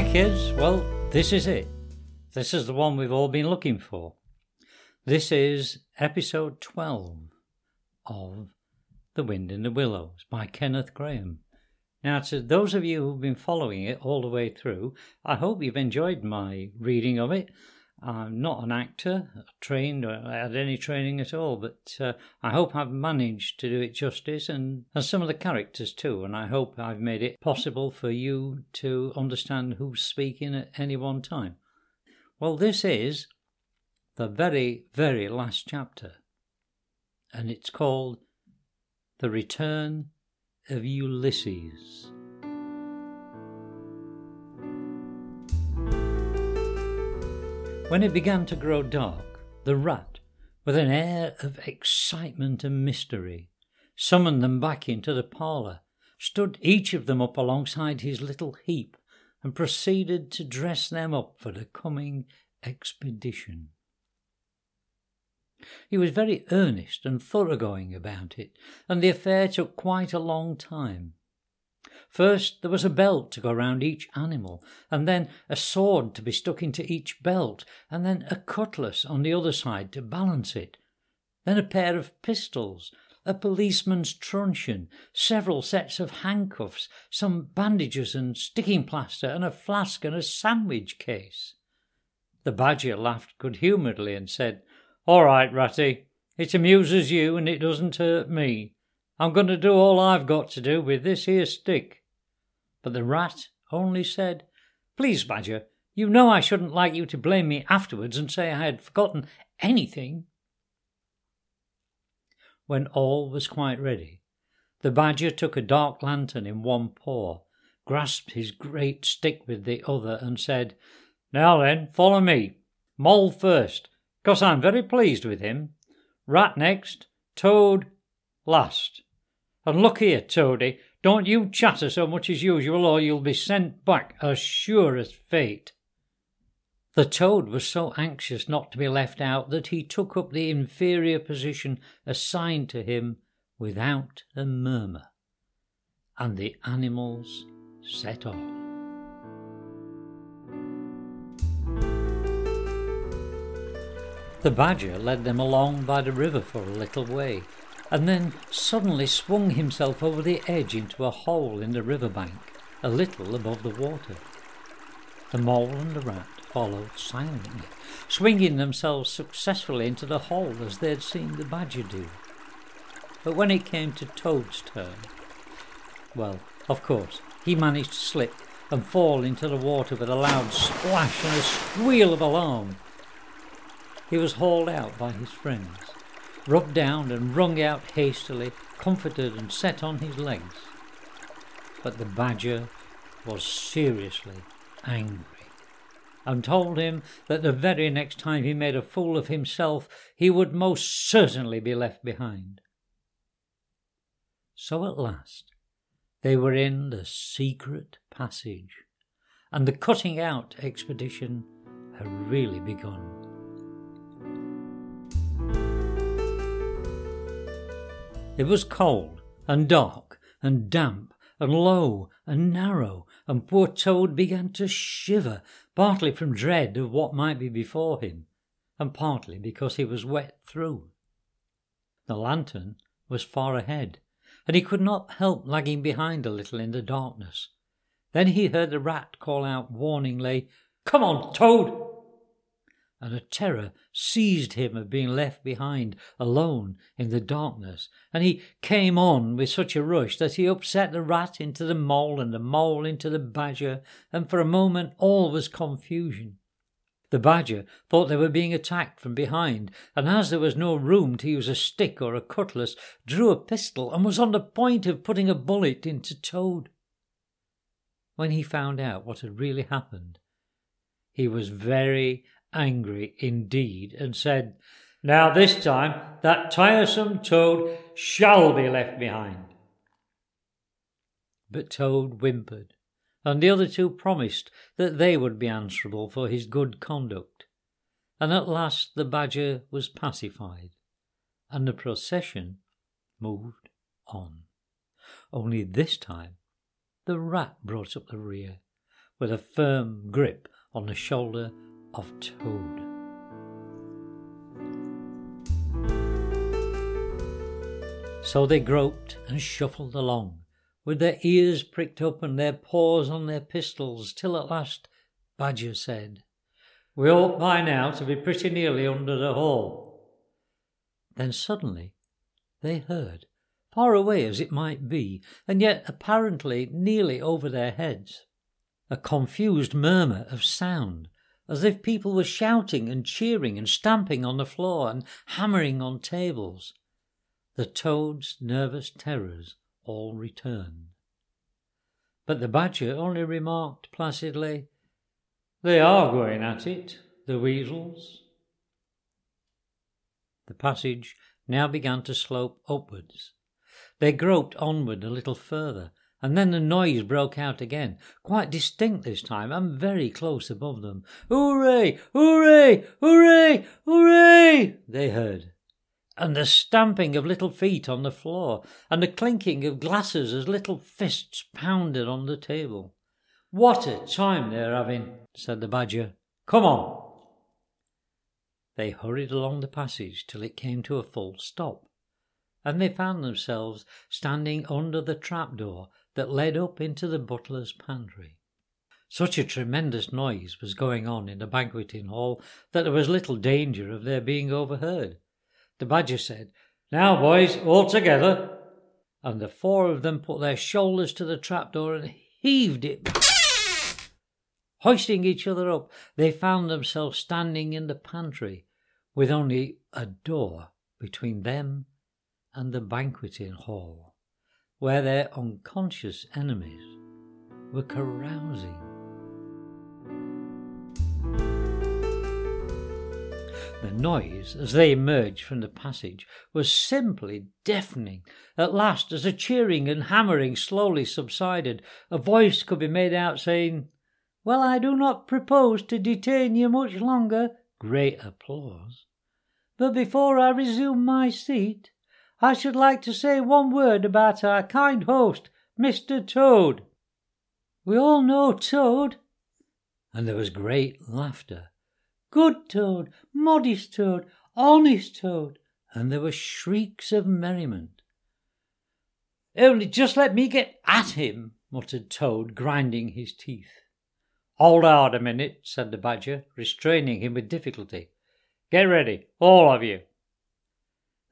Hi kids, well this is it. This is the one we've all been looking for. This is episode 12 of The Wind in the Willows by Kenneth Grahame. Now, to those of you who've been following it all the way through, I hope you've enjoyed my reading of it. I'm not an actor, trained or had any training at all, but I hope I've managed to do it justice and some of the characters too, and I hope I've made it possible for you to understand who's speaking at any one time. Well, this is the very, very last chapter, and it's called The Return of Ulysses. When it began to grow dark, the rat, with an air of excitement and mystery, summoned them back into the parlour, stood each of them up alongside his little heap, and proceeded to dress them up for the coming expedition. He was very earnest and thoroughgoing about it, and the affair took quite a long time. First, there was a belt to go round each animal, and then a sword to be stuck into each belt, and then a cutlass on the other side to balance it, then a pair of pistols, a policeman's truncheon, several sets of handcuffs, some bandages and sticking plaster, and a flask and a sandwich case. The badger laughed good-humouredly and said, "All right, Ratty, it amuses you and it doesn't hurt me. I'm going to do all I've got to do with this here stick." But the rat only said, "Please, Badger, you know I shouldn't like you to blame me afterwards and say I had forgotten anything." When all was quite ready, the badger took a dark lantern in one paw, grasped his great stick with the other and said, "Now then, follow me. Mole first, 'cause I'm very pleased with him. Rat next, Toad last. And look here, Toady, don't you chatter so much as usual or you'll be sent back as sure as fate." The toad was so anxious not to be left out that he took up the inferior position assigned to him without a murmur, and the animals set off. The badger led them along by the river for a little way, and then suddenly swung himself over the edge into a hole in the riverbank, a little above the water. The mole and the rat followed silently, swinging themselves successfully into the hole as they had seen the badger do. But when it came to Toad's turn, well, of course, he managed to slip and fall into the water with a loud splash and a squeal of alarm. He was hauled out by his friends, rubbed down and wrung out hastily, comforted and set on his legs. But the badger was seriously angry and told him that the very next time he made a fool of himself, he would most certainly be left behind. So at last they were in the secret passage, and the cutting out expedition had really begun. It was cold and dark and damp and low and narrow, and poor Toad began to shiver, partly from dread of what might be before him, and partly because he was wet through. The lantern was far ahead, and he could not help lagging behind a little in the darkness. Then he heard the rat call out warningly, "Come on, Toad!" and a terror seized him of being left behind alone in the darkness, and he came on with such a rush that he upset the rat into the mole and the mole into the badger, and for a moment all was confusion. The badger thought they were being attacked from behind, and as there was no room to use a stick or a cutlass, drew a pistol and was on the point of putting a bullet into Toad. When he found out what had really happened, he was very angry indeed, and said, "Now this time that tiresome Toad shall be left behind." But Toad whimpered, and the other two promised that they would be answerable for his good conduct, and at last the badger was pacified, and the procession moved on. Only this time the rat brought up the rear, with a firm grip on the shoulder of Toad. So they groped and shuffled along, with their ears pricked up and their paws on their pistols, till at last Badger said, "We ought by now to be pretty nearly under the hole." Then suddenly they heard, far away as it might be, and yet apparently nearly over their heads, a confused murmur of sound, as if people were shouting and cheering and stamping on the floor and hammering on tables. The Toad's nervous terrors all returned. But the Badger only remarked placidly, "They are going at it, the weasels." The passage now began to slope upwards. They groped onward a little further, and then the noise broke out again, quite distinct this time and very close above them. "Hooray! Hooray! Hooray! Hooray!" they heard, and the stamping of little feet on the floor, and the clinking of glasses as little fists pounded on the table. "What a time they're having," said the Badger. "Come on." They hurried along the passage till it came to a full stop, and they found themselves standing under the trapdoor that led up into the butler's pantry. Such a tremendous noise was going on in the banqueting hall that there was little danger of their being overheard. The Badger said, "Now, boys, all together," and the four of them put their shoulders to the trapdoor and heaved it. Hoisting each other up, they found themselves standing in the pantry, with only a door between them and the banqueting hall, where their unconscious enemies were carousing. The noise, as they emerged from the passage, was simply deafening. At last, as the cheering and hammering slowly subsided, a voice could be made out saying, "Well, I do not propose to detain you much longer," great applause, "but before I resume my seat, I should like to say one word about our kind host, Mr. Toad. We all know Toad." And there was great laughter. "Good Toad, modest Toad, honest Toad," and there were shrieks of merriment. "Only just let me get at him," muttered Toad, grinding his teeth. "Hold hard a minute," said the Badger, restraining him with difficulty. "Get ready, all of you."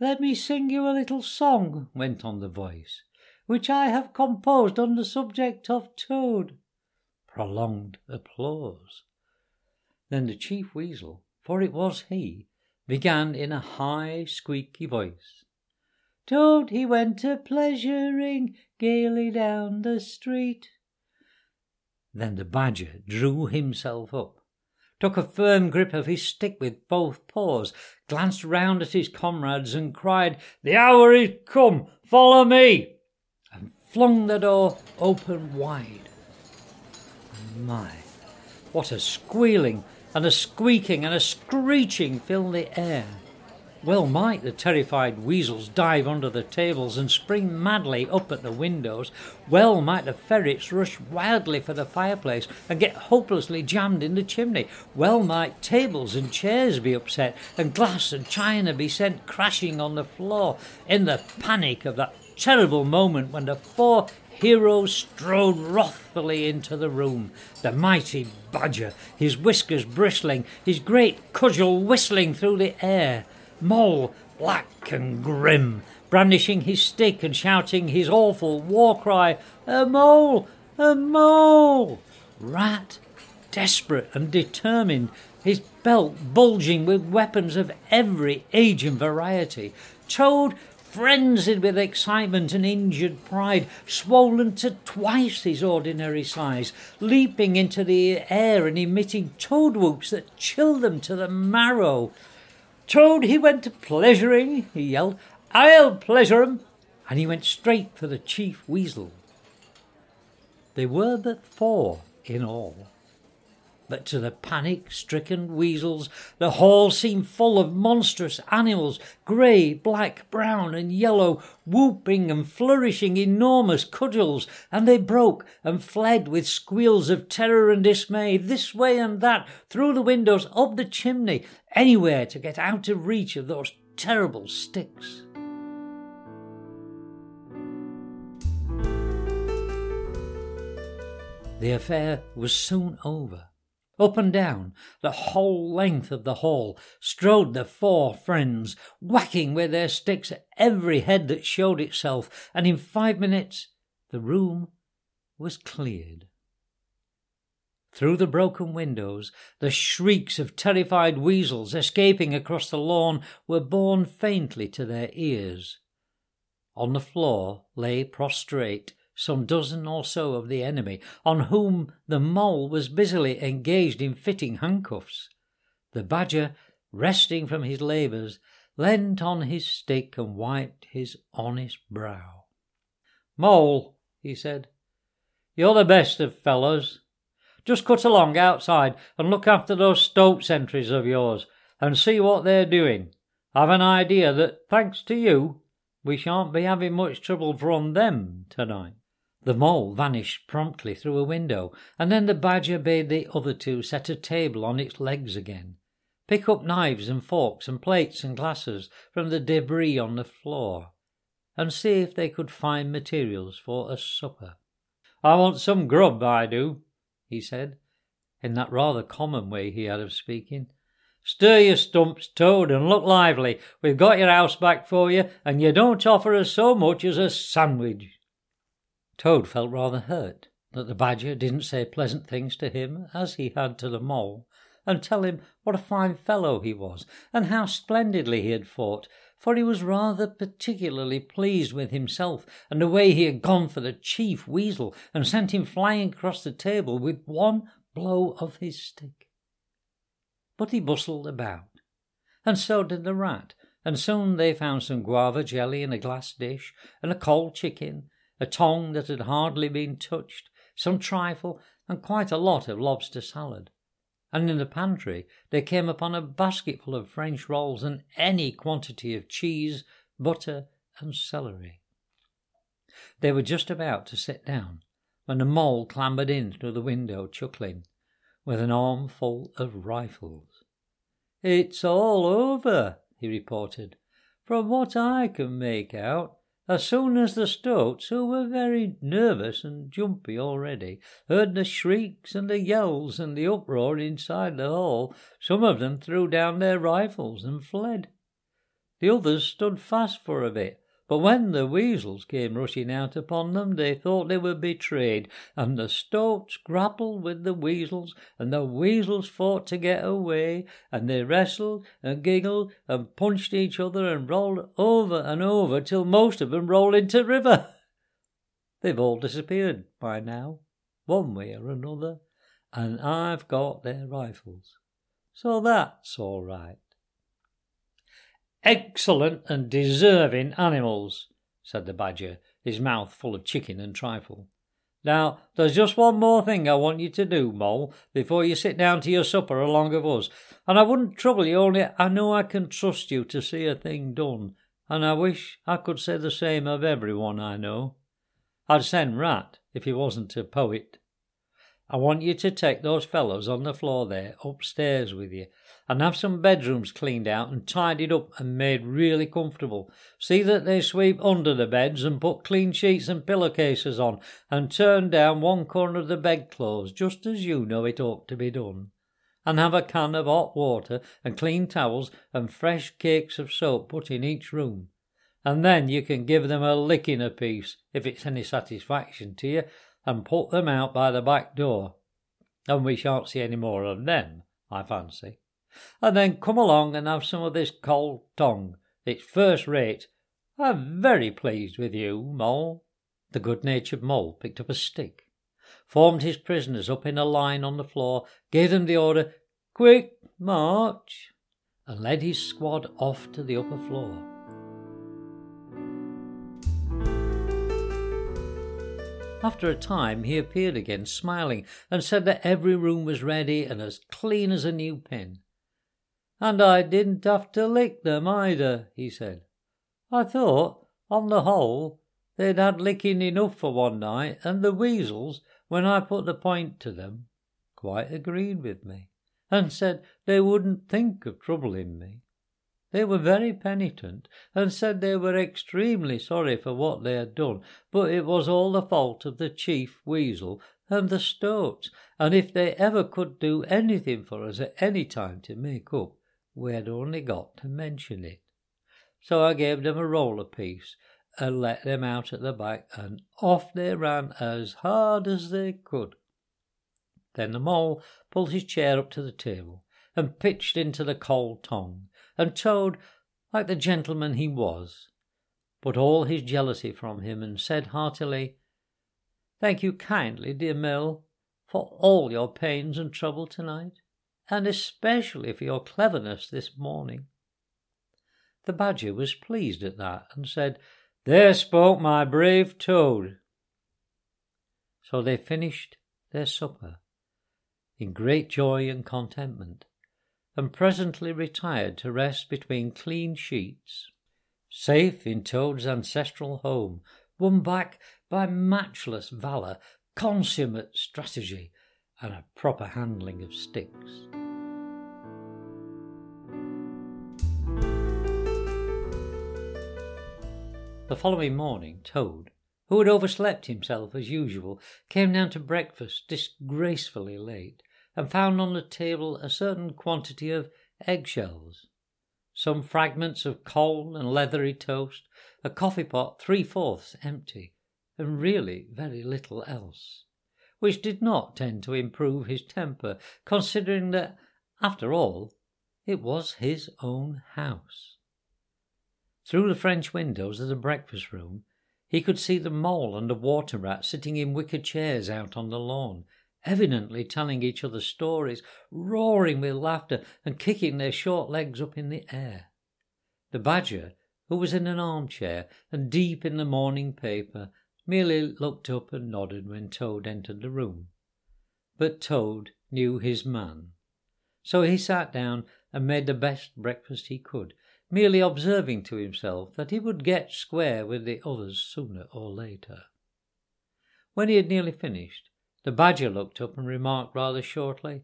"Let me sing you a little song," went on the voice, "which I have composed on the subject of Toad." Prolonged applause. Then the Chief Weasel, for it was he, began in a high, squeaky voice. "Toad, he went a-pleasuring gaily down the street." Then the Badger drew himself up, took a firm grip of his stick with both paws, glanced round at his comrades and cried, "The hour is come, follow me!" and flung the door open wide. My, what a squealing! And a squeaking and a screeching filled the air. Well might the terrified weasels dive under the tables and spring madly up at the windows. Well might the ferrets rush wildly for the fireplace and get hopelessly jammed in the chimney. Well might tables and chairs be upset and glass and china be sent crashing on the floor in the panic of that terrible moment when the four heroes strode wrathfully into the room, the mighty Badger, his whiskers bristling, his great cudgel whistling through the air, Mole, black and grim, brandishing his stick and shouting his awful war cry, "A mole! A mole!" Rat, desperate and determined, his belt bulging with weapons of every age and variety, Toad, frenzied with excitement and injured pride, swollen to twice his ordinary size, leaping into the air and emitting toad whoops that chilled them to the marrow. "Toad, he went a-pleasuring," he yelled. "I'll pleasure 'em," and he went straight for the Chief Weasel. They were but four in all. But to the panic-stricken weasels, the hall seemed full of monstrous animals, grey, black, brown and yellow, whooping and flourishing enormous cudgels, and they broke and fled with squeals of terror and dismay, this way and that, through the windows, up the chimney, anywhere to get out of reach of those terrible sticks. The affair was soon over. Up and down the whole length of the hall strode the four friends, whacking with their sticks at every head that showed itself, and in 5 minutes the room was cleared. Through the broken windows, the shrieks of terrified weasels escaping across the lawn were borne faintly to their ears. On the floor lay prostrate some dozen or so of the enemy, on whom the mole was busily engaged in fitting handcuffs. The badger, resting from his labours, leant on his stick and wiped his honest brow. "Mole," he said, "you're the best of fellows. Just cut along outside and look after those stoat sentries of yours, and see what they're doing. I've an idea that, thanks to you, we shan't be having much trouble from them tonight." The mole vanished promptly through a window, and then the badger bade the other two set a table on its legs again, pick up knives and forks and plates and glasses from the debris on the floor, and see if they could find materials for a supper. "I want some grub, I do," he said, in that rather common way he had of speaking. "Stir your stumps, Toad, and look lively. We've got your house back for you, and you don't offer us so much as a sandwich." Toad felt rather hurt that the badger didn't say pleasant things to him as he had to the mole, and tell him what a fine fellow he was, and how splendidly he had fought, for he was rather particularly pleased with himself and the way he had gone for the chief weasel and sent him flying across the table with one blow of his stick. But he bustled about, and so did the rat, and soon they found some guava jelly in a glass dish, and a cold chicken, a tongue that had hardly been touched, some trifle, and quite a lot of lobster salad. And in the pantry they came upon a basketful of French rolls and any quantity of cheese, butter, and celery. They were just about to sit down when the mole clambered in through the window, chuckling, with an armful of rifles. "It's all over," he reported. "From what I can make out, as soon as the stoats, who were very nervous and jumpy already, heard the shrieks and the yells and the uproar inside the hall, some of them threw down their rifles and fled. The others stood fast for a bit, but when the weasels came rushing out upon them, they thought they were betrayed, and the stoats grappled with the weasels, and the weasels fought to get away, and they wrestled and giggled and punched each other and rolled over and over till most of them rolled into the river. They've all disappeared by now, one way or another, and I've got their rifles. So that's all right." "Excellent and deserving animals," said the badger, his mouth full of chicken and trifle. "Now, there's just one more thing I want you to do, Mole, before you sit down to your supper along of us, and I wouldn't trouble you, only I know I can trust you to see a thing done, and I wish I could say the same of everyone I know. I'd send Rat if he wasn't a poet. I want you to take those fellows on the floor there upstairs with you, and have some bedrooms cleaned out and tidied up and made really comfortable. See that they sweep under the beds and put clean sheets and pillowcases on, and turn down one corner of the bedclothes, just as you know it ought to be done. And have a can of hot water and clean towels and fresh cakes of soap put in each room. And then you can give them a licking apiece, if it's any satisfaction to you, and put them out by the back door, and we shan't see any more of them, I fancy. And then come along and have some of this cold tongue. It's first rate. I'm very pleased with you, Mole." The good-natured mole picked up a stick, formed his prisoners up in a line on the floor, gave them the order, "Quick march," and led his squad off to the upper floor. After a time he appeared again, smiling, and said that every room was ready and as clean as a new pin. "And I didn't have to lick them either," he said. "I thought, on the whole, they'd had licking enough for one night, and the weasels, when I put the point to them, quite agreed with me, and said they wouldn't think of troubling me. They were very penitent, and said they were extremely sorry for what they had done, but it was all the fault of the chief weasel and the stoats, and if they ever could do anything for us at any time to make up, we had only got to mention it. So I gave them a roll apiece, and let them out at the back, and off they ran as hard as they could." Then the mole pulled his chair up to the table, and pitched into the cold tongue, and Toad, like the gentleman he was, put all his jealousy from him, and said heartily, "Thank you kindly, dear Mill, for all your pains and trouble tonight, and especially for your cleverness this morning." The Badger was pleased at that, and said, "There spoke my brave Toad." So they finished their supper in great joy and contentment, and presently retired to rest between clean sheets, safe in Toad's ancestral home, won back by matchless valour, consummate strategy, and a proper handling of sticks. The following morning, Toad, who had overslept himself as usual, came down to breakfast disgracefully late, and found on the table a certain quantity of eggshells, some fragments of coal and leathery toast, a coffee-pot 3/4 empty, and really very little else, which did not tend to improve his temper, considering that, after all, it was his own house. Through the French windows of the breakfast room, he could see the mole and the water rat sitting in wicker chairs out on the lawn, evidently telling each other stories, roaring with laughter and kicking their short legs up in the air. The Badger, who was in an armchair and deep in the morning paper, merely looked up and nodded when Toad entered the room. But Toad knew his man, so he sat down and made the best breakfast he could, merely observing to himself that he would get square with the others sooner or later. When he had nearly finished, the Badger looked up and remarked rather shortly,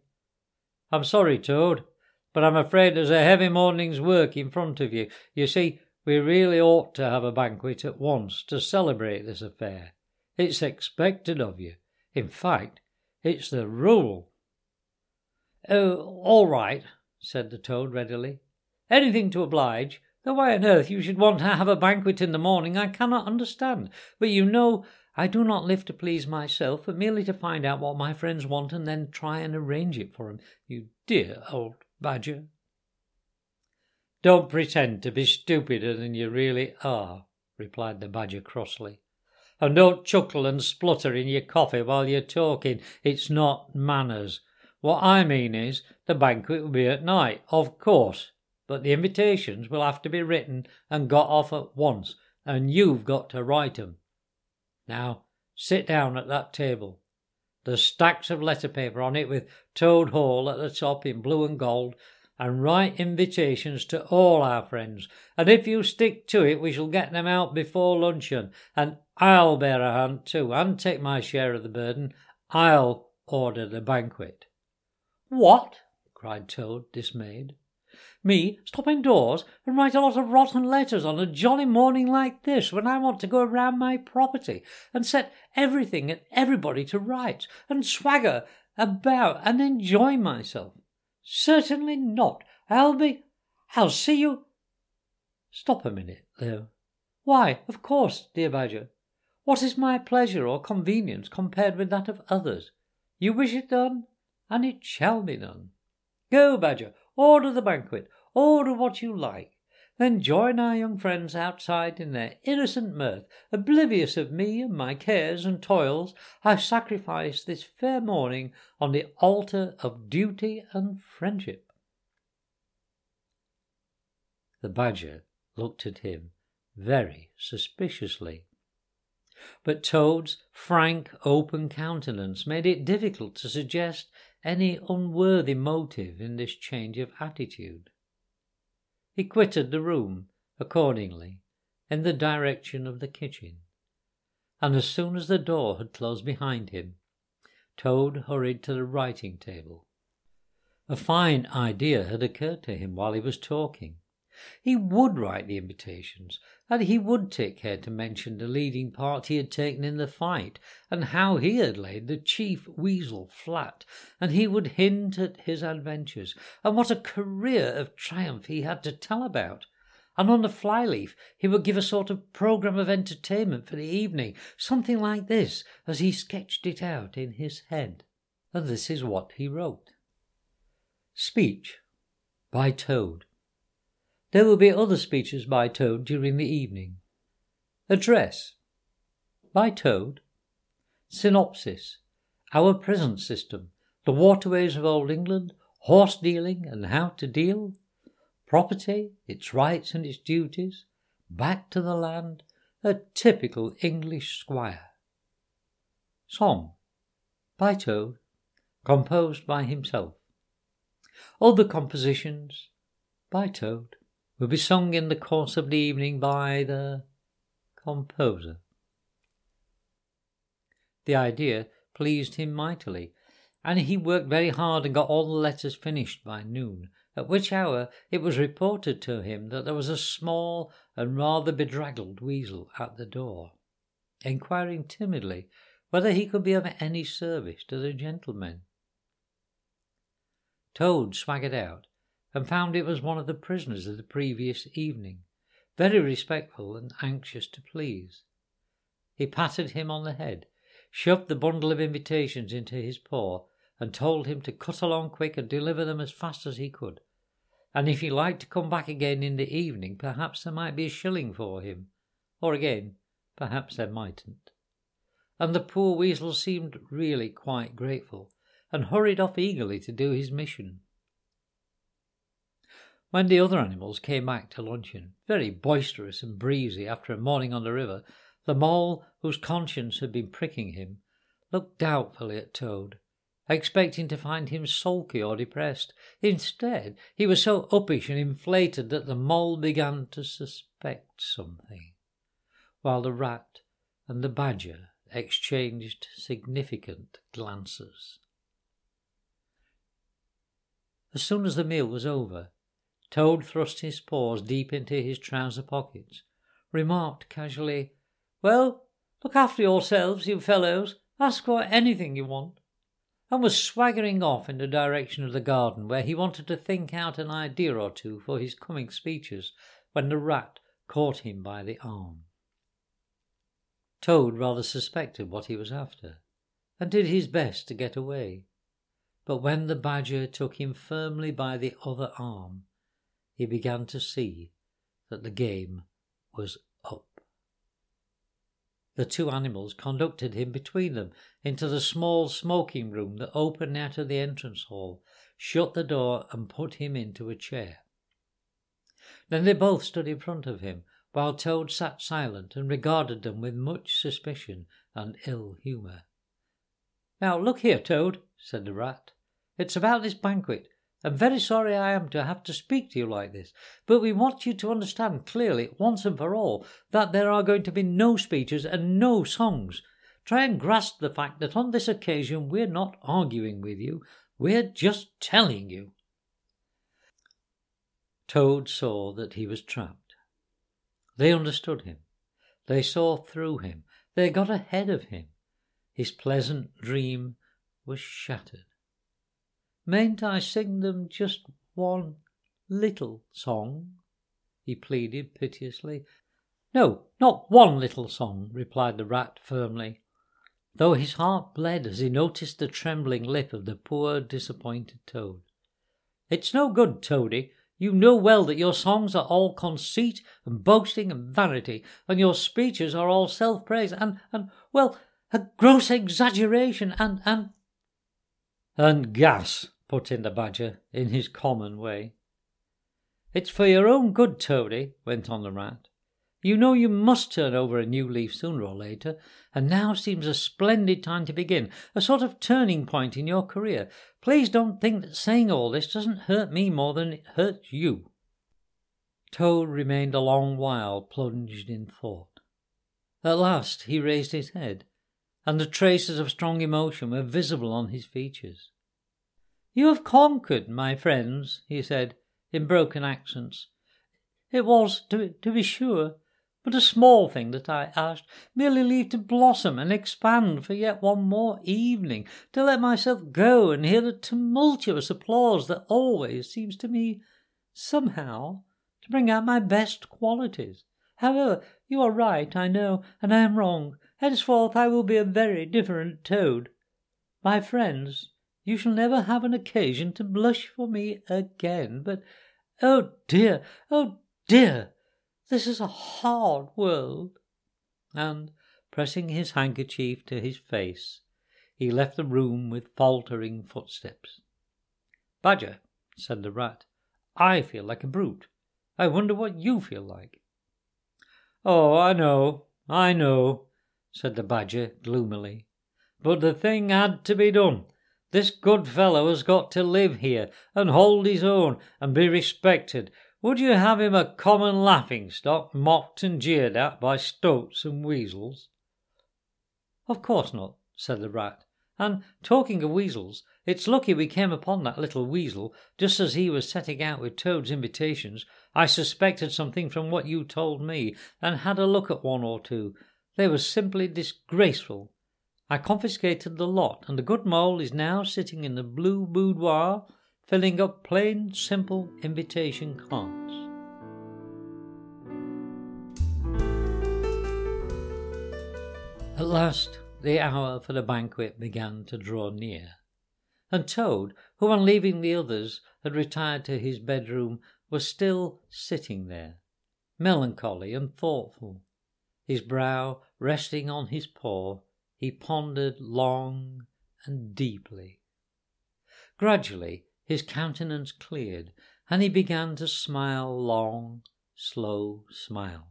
"I'm sorry, Toad, but I'm afraid there's a heavy morning's work in front of you. You see, we really ought to have a banquet at once to celebrate this affair. It's expected of you. In fact, it's the rule." "Oh, all right," said the Toad readily. "Anything to oblige, though why on earth you should want to have a banquet in the morning I cannot understand. But you know I do not live to please myself, but merely to find out what my friends want and then try and arrange it for 'em, you dear old Badger." "Don't pretend to be stupider than you really are," replied the Badger crossly, "and don't chuckle and splutter in your coffee while you're talking. It's not manners. What I mean is, the banquet will be at night, of course, but the invitations will have to be written and got off at once, and you've got to write 'em. Now, sit down at that table. There's stacks of letter paper on it with Toad Hall at the top in blue and gold, and write invitations to all our friends, and if you stick to it we shall get them out before luncheon, and I'll bear a hand too, and take my share of the burden. I'll order the banquet." "What?" cried Toad, dismayed. "Me stop indoors and write a lot of rotten letters on a jolly morning like this, when I want to go round my property, and set everything and everybody to rights, and swagger about and enjoy myself? Certainly not. I'll see you—" "Stop a minute, though. Why, of course, dear Badger. What is my pleasure or convenience compared with that of others? You wish it done, and it shall be done. Go, Badger, order the banquet, order what you like. Then join our young friends outside in their innocent mirth. Oblivious of me and my cares and toils, I sacrifice this fair morning on the altar of duty and friendship." The Badger looked at him very suspiciously. but Toad's frank, open countenance made it difficult to suggest any unworthy motive in this change of attitude. He quitted the room, accordingly, in the direction of the kitchen, and as soon as the door had closed behind him, Toad hurried to the writing table. A fine idea had occurred to him while he was talking. He would write the invitations, and he would take care to mention the leading part he had taken in the fight, and how he had laid the chief weasel flat, and he would hint at his adventures, and what a career of triumph he had to tell about. And on the flyleaf he would give a sort of programme of entertainment for the evening, something like this, as he sketched it out in his head. And this is what he wrote. Speech by Toad. There will be other speeches by Toad during the evening. Address by Toad. Synopsis: our present system, the waterways of old England, horse dealing and how to deal, property, its rights and its duties, back to the land, a typical English squire. Song by Toad, composed by himself. Other compositions by Toad will be sung in the course of the evening by the composer. The idea pleased him mightily, and he worked very hard and got all the letters finished by noon, at which hour it was reported to him that there was a small and rather bedraggled weasel at the door, inquiring timidly whether he could be of any service to the gentlemen. Toad swaggered out, and found it was one of the prisoners of the previous evening, very respectful and anxious to please. He patted him on the head, shoved the bundle of invitations into his paw, and told him to cut along quick and deliver them as fast as he could, and if he liked to come back again in the evening, perhaps there might be a shilling for him, or again, perhaps there mightn't. And the poor weasel seemed really quite grateful, and hurried off eagerly to do his mission. When the other animals came back to luncheon, very boisterous and breezy after a morning on the river, the mole, whose conscience had been pricking him, looked doubtfully at Toad, expecting to find him sulky or depressed. Instead, he was so uppish and inflated that the mole began to suspect something, while the rat and the badger exchanged significant glances. As soon as the meal was over, Toad thrust his paws deep into his trouser pockets, remarked casually, "Well, look after yourselves, you fellows, ask for anything you want," and was swaggering off in the direction of the garden, where he wanted to think out an idea or two for his coming speeches, when the rat caught him by the arm. Toad rather suspected what he was after, and did his best to get away, but when the badger took him firmly by the other arm, he began to see that the game was up. The two animals conducted him between them into the small smoking room that opened out of the entrance hall, shut the door and put him into a chair. Then they both stood in front of him, while Toad sat silent and regarded them with much suspicion and ill humour. "Now look here, Toad," said the rat, "it's about this banquet. I'm very sorry I am to have to speak to you like this, but we want you to understand clearly, once and for all, that there are going to be no speeches and no songs. Try and grasp the fact that on this occasion we're not arguing with you, we're just telling you." Toad saw that he was trapped. They understood him. They saw through him. They got ahead of him. His pleasant dream was shattered. "Mayn't I sing them just one little song?" he pleaded piteously. "No, not one little song," replied the rat firmly, though his heart bled as he noticed the trembling lip of the poor disappointed Toad. "It's no good, Toady. You know well that your songs are all conceit and boasting and vanity, and your speeches are all self-praise and a gross exaggeration and... "And gas," put in the badger, in his common way. "It's for your own good, Toady," went on the rat. You know you must turn over a new leaf sooner or later, and now seems a splendid time to begin, a sort of turning point in your career. Please don't think that saying all this doesn't hurt me more than it hurts you." Toad remained a long while plunged in thought. At last he raised his head, and the traces of strong emotion were visible on his features. "You have conquered, my friends," he said, in broken accents. "It was, to be sure, but a small thing that I asked, merely leave to blossom and expand for yet one more evening, to let myself go and hear the tumultuous applause that always seems to me, somehow, to bring out my best qualities. However, you are right, I know, and I am wrong. Henceforth I will be a very different Toad. My friends, you shall never have an occasion to blush for me again, but, oh dear, this is a hard world." And, pressing his handkerchief to his face, he left the room with faltering footsteps. "Badger," said the Rat, "I feel like a brute. I wonder what you feel like." "Oh, I know, said the Badger gloomily, "but the thing had to be done. This good fellow has got to live here, and hold his own, and be respected. Would you have him a common laughing-stock, mocked and jeered at by stoats and weasels?" "Of course not," said the Rat, "and, talking of weasels, it's lucky we came upon that little weasel, just as he was setting out with Toad's invitations. I suspected something from what you told me, and had a look at one or two. They were simply disgraceful. I confiscated the lot, and the good mole is now sitting in the blue boudoir, filling up plain, simple invitation cards." At last the hour for the banquet began to draw near, and Toad, who on leaving the others had retired to his bedroom, was still sitting there, melancholy and thoughtful. His brow resting on his paw, he pondered long and deeply. Gradually his countenance cleared, and he began to smile long, slow smiles.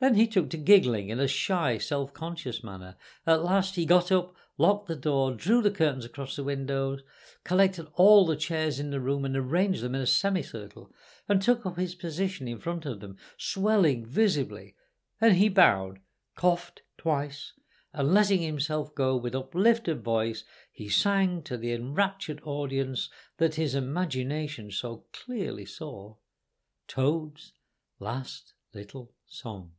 Then he took to giggling in a shy, self-conscious manner. At last he got up, locked the door, drew the curtains across the windows, collected all the chairs in the room and arranged them in a semicircle, and took up his position in front of them, swelling visibly. Then he bowed, coughed twice, and letting himself go with uplifted voice, he sang to the enraptured audience that his imagination so clearly saw, Toad's last little song.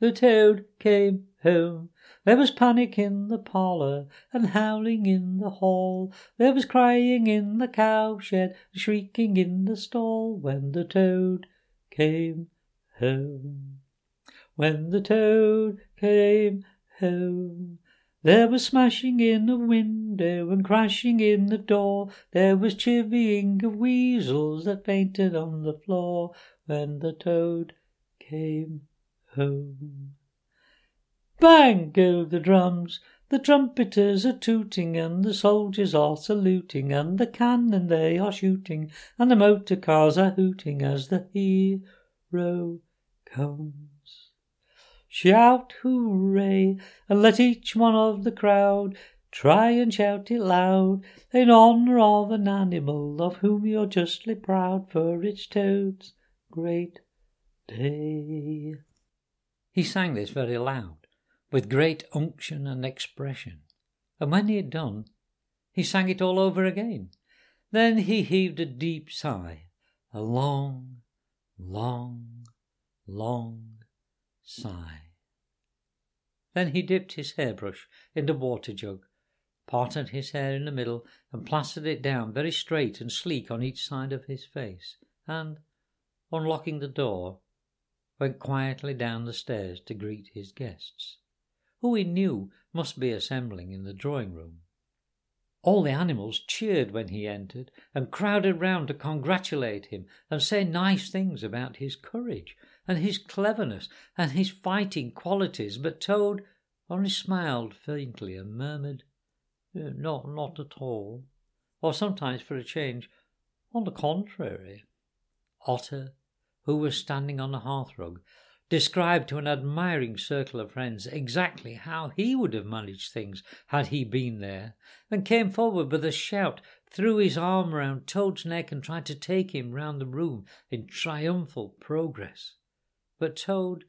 The Toad came home. There was panic in the parlour, and howling in the hall. There was crying in the cowshed, and shrieking in the stall, when the Toad came home. When the Toad came home, there was smashing in a window and crashing in the door. There was chivying of weasels that fainted on the floor when the Toad came home. Bang go the drums, the trumpeters are tooting, and the soldiers are saluting, and the cannon they are shooting, and the motor cars are hooting as the hero comes. Shout hooray, and let each one of the crowd try and shout it loud, in honour of an animal of whom you're justly proud, for it's Toad's great day. He sang this very loud, with great unction and expression, and when he had done, he sang it all over again. Then he heaved a deep sigh, a long, long, long sigh. Then he dipped his hairbrush in the water jug, parted his hair in the middle, and plastered it down very straight and sleek on each side of his face, and, unlocking the door, went quietly down the stairs to greet his guests, who he knew must be assembling in the drawing-room. All the animals cheered when he entered, and crowded round to congratulate him and say nice things about his courage, and his cleverness, and his fighting qualities, but Toad only smiled faintly and murmured, "Not at all," or sometimes for a change, "On the contrary." Otter, who was standing on the hearthrug, described to an admiring circle of friends exactly how he would have managed things had he been there, and came forward with a shout, threw his arm round Toad's neck and tried to take him round the room in triumphal progress. But Toad,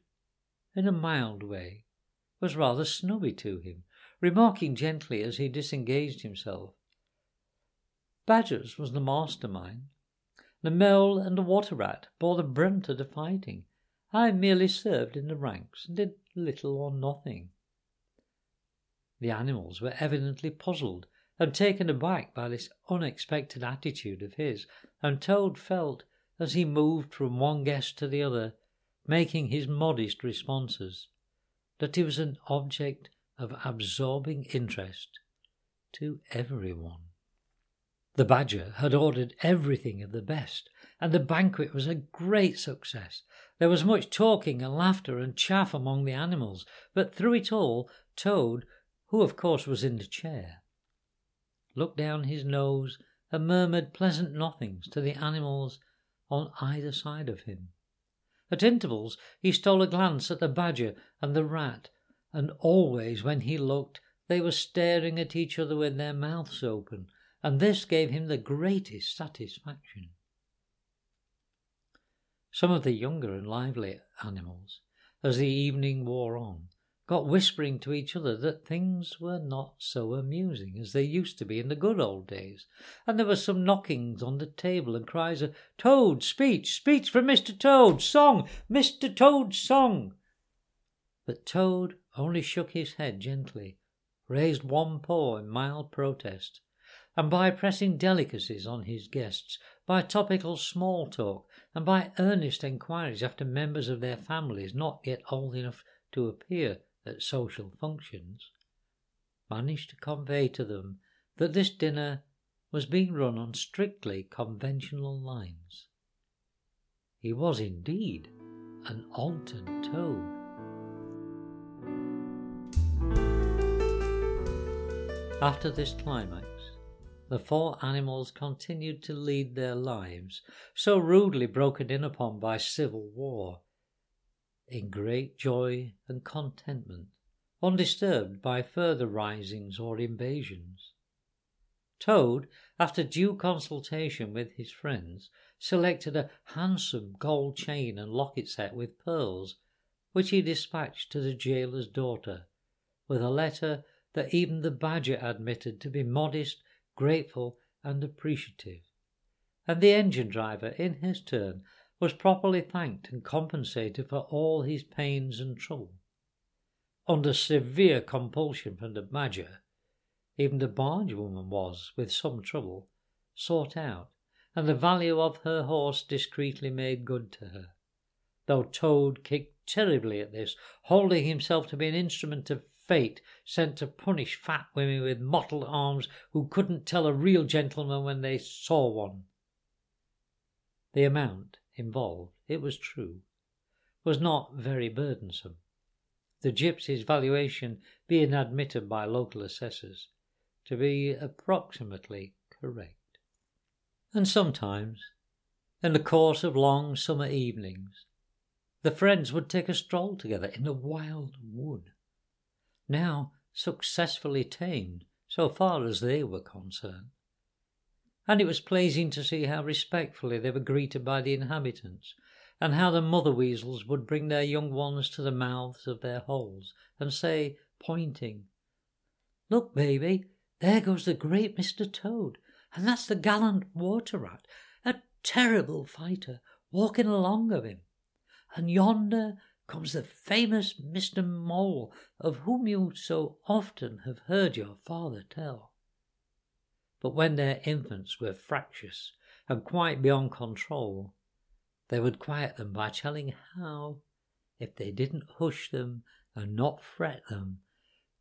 in a mild way, was rather snobby to him, remarking gently as he disengaged himself, "Badgers was the mastermind. The mole and the water rat bore the brunt of the fighting. I merely served in the ranks and did little or nothing." The animals were evidently puzzled and taken aback by this unexpected attitude of his, and Toad felt, as he moved from one guest to the other, making his modest responses, that he was an object of absorbing interest to everyone. The Badger had ordered everything of the best, and the banquet was a great success. There was much talking and laughter and chaff among the animals, but through it all, Toad, who of course was in the chair, looked down his nose and murmured pleasant nothings to the animals on either side of him. At intervals he stole a glance at the Badger and the Rat, and always when he looked they were staring at each other with their mouths open, and this gave him the greatest satisfaction. Some of the younger and lively animals, as the evening wore on, got whispering to each other that things were not so amusing as they used to be in the good old days, and there were some knockings on the table and cries of "Toad, speech, speech from Mr. Toad, song, Mr. Toad's song." But Toad only shook his head gently, raised one paw in mild protest, and by pressing delicacies on his guests, by topical small talk, and by earnest enquiries after members of their families not yet old enough to appear at social functions, managed to convey to them that this dinner was being run on strictly conventional lines. He was indeed an altered Toad. After this climax, the four animals continued to lead their lives, so rudely broken in upon by civil war, in great joy and contentment, undisturbed by further risings or invasions. Toad, after due consultation with his friends, selected a handsome gold chain and locket set with pearls, which he dispatched to the jailer's daughter, with a letter that even the Badger admitted to be modest, grateful and appreciative, and the engine driver, in his turn, was properly thanked and compensated for all his pains and trouble. Under severe compulsion from the Badger, even the barge woman was, with some trouble, sought out, and the value of her horse discreetly made good to her, though Toad kicked terribly at this, holding himself to be an instrument of fate sent to punish fat women with mottled arms who couldn't tell a real gentleman when they saw one. The amount involved, it was true, was not very burdensome, the gypsy's valuation being admitted by local assessors to be approximately correct. And sometimes, in the course of long summer evenings, the friends would take a stroll together in the wild wood, now successfully tamed so far as they were concerned, and it was pleasing to see how respectfully they were greeted by the inhabitants, and how the mother weasels would bring their young ones to the mouths of their holes and say, pointing, "Look, baby, there goes the great Mr. Toad, and that's the gallant water rat, a terrible fighter, walking along of him, and yonder comes the famous Mr. Mole, of whom you so often have heard your father tell." But when their infants were fractious and quite beyond control, they would quiet them by telling how, if they didn't hush them and not fret them,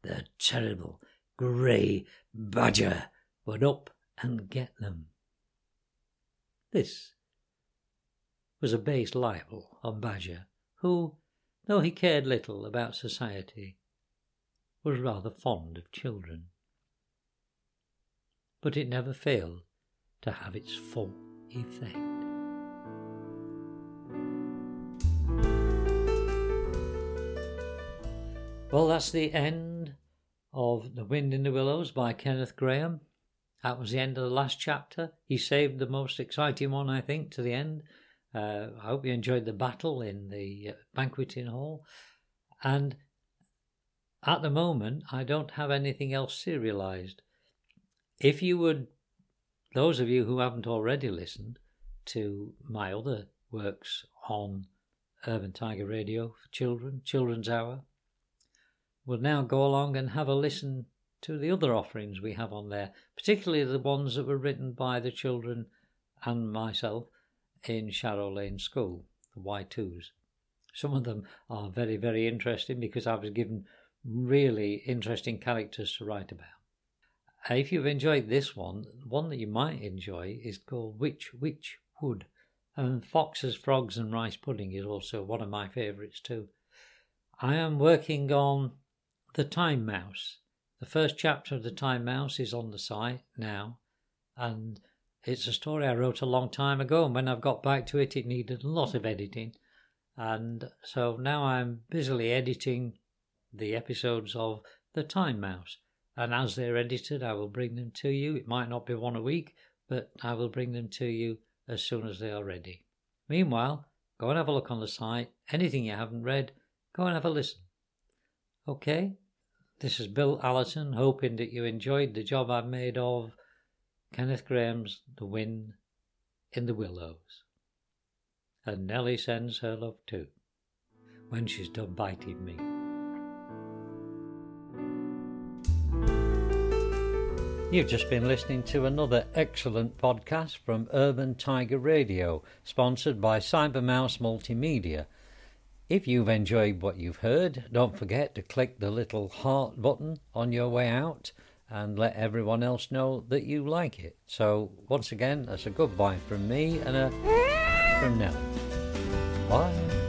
the terrible grey Badger would up and get them. This was a base libel on Badger, who, though he cared little about society, was rather fond of children. But it never failed to have its full effect. Well, that's the end of The Wind in the Willows by Kenneth Grahame. That was the end of the last chapter. He saved the most exciting one, I think, to the end. I hope you enjoyed the battle in the banqueting hall. And at the moment, I don't have anything else serialized. If you would, those of you who haven't already listened to my other works on Urban Tiger Radio for children, Children's Hour, will now go along and have a listen to the other offerings we have on there, particularly the ones that were written by the children and myself in Shadow Lane School, the Y2s. Some of them are very, very interesting because I was given really interesting characters to write about. If you've enjoyed this one, one that you might enjoy is called Which Witch Wood. And Foxes, Frogs and Rice Pudding is also one of my favourites too. I am working on The Time Mouse. The first chapter of The Time Mouse is on the site now, and it's a story I wrote a long time ago, and when I've got back to it, it needed a lot of editing. And so now I'm busily editing the episodes of The Time Mouse. And as they're edited, I will bring them to you. It might not be one a week, but I will bring them to you as soon as they are ready. Meanwhile, go and have a look on the site. Anything you haven't read, go and have a listen. Okay? This is Bill Allerton, hoping that you enjoyed the job I've made of Kenneth Grahame's The Wind in the Willows. And Nellie sends her love too, when she's done biting me. You've just been listening to another excellent podcast from Urban Tiger Radio, sponsored by Cybermouse Multimedia. If you've enjoyed what you've heard, don't forget to click the little heart button on your way out and let everyone else know that you like it. So, once again, that's a goodbye from me and a from Nell. Bye.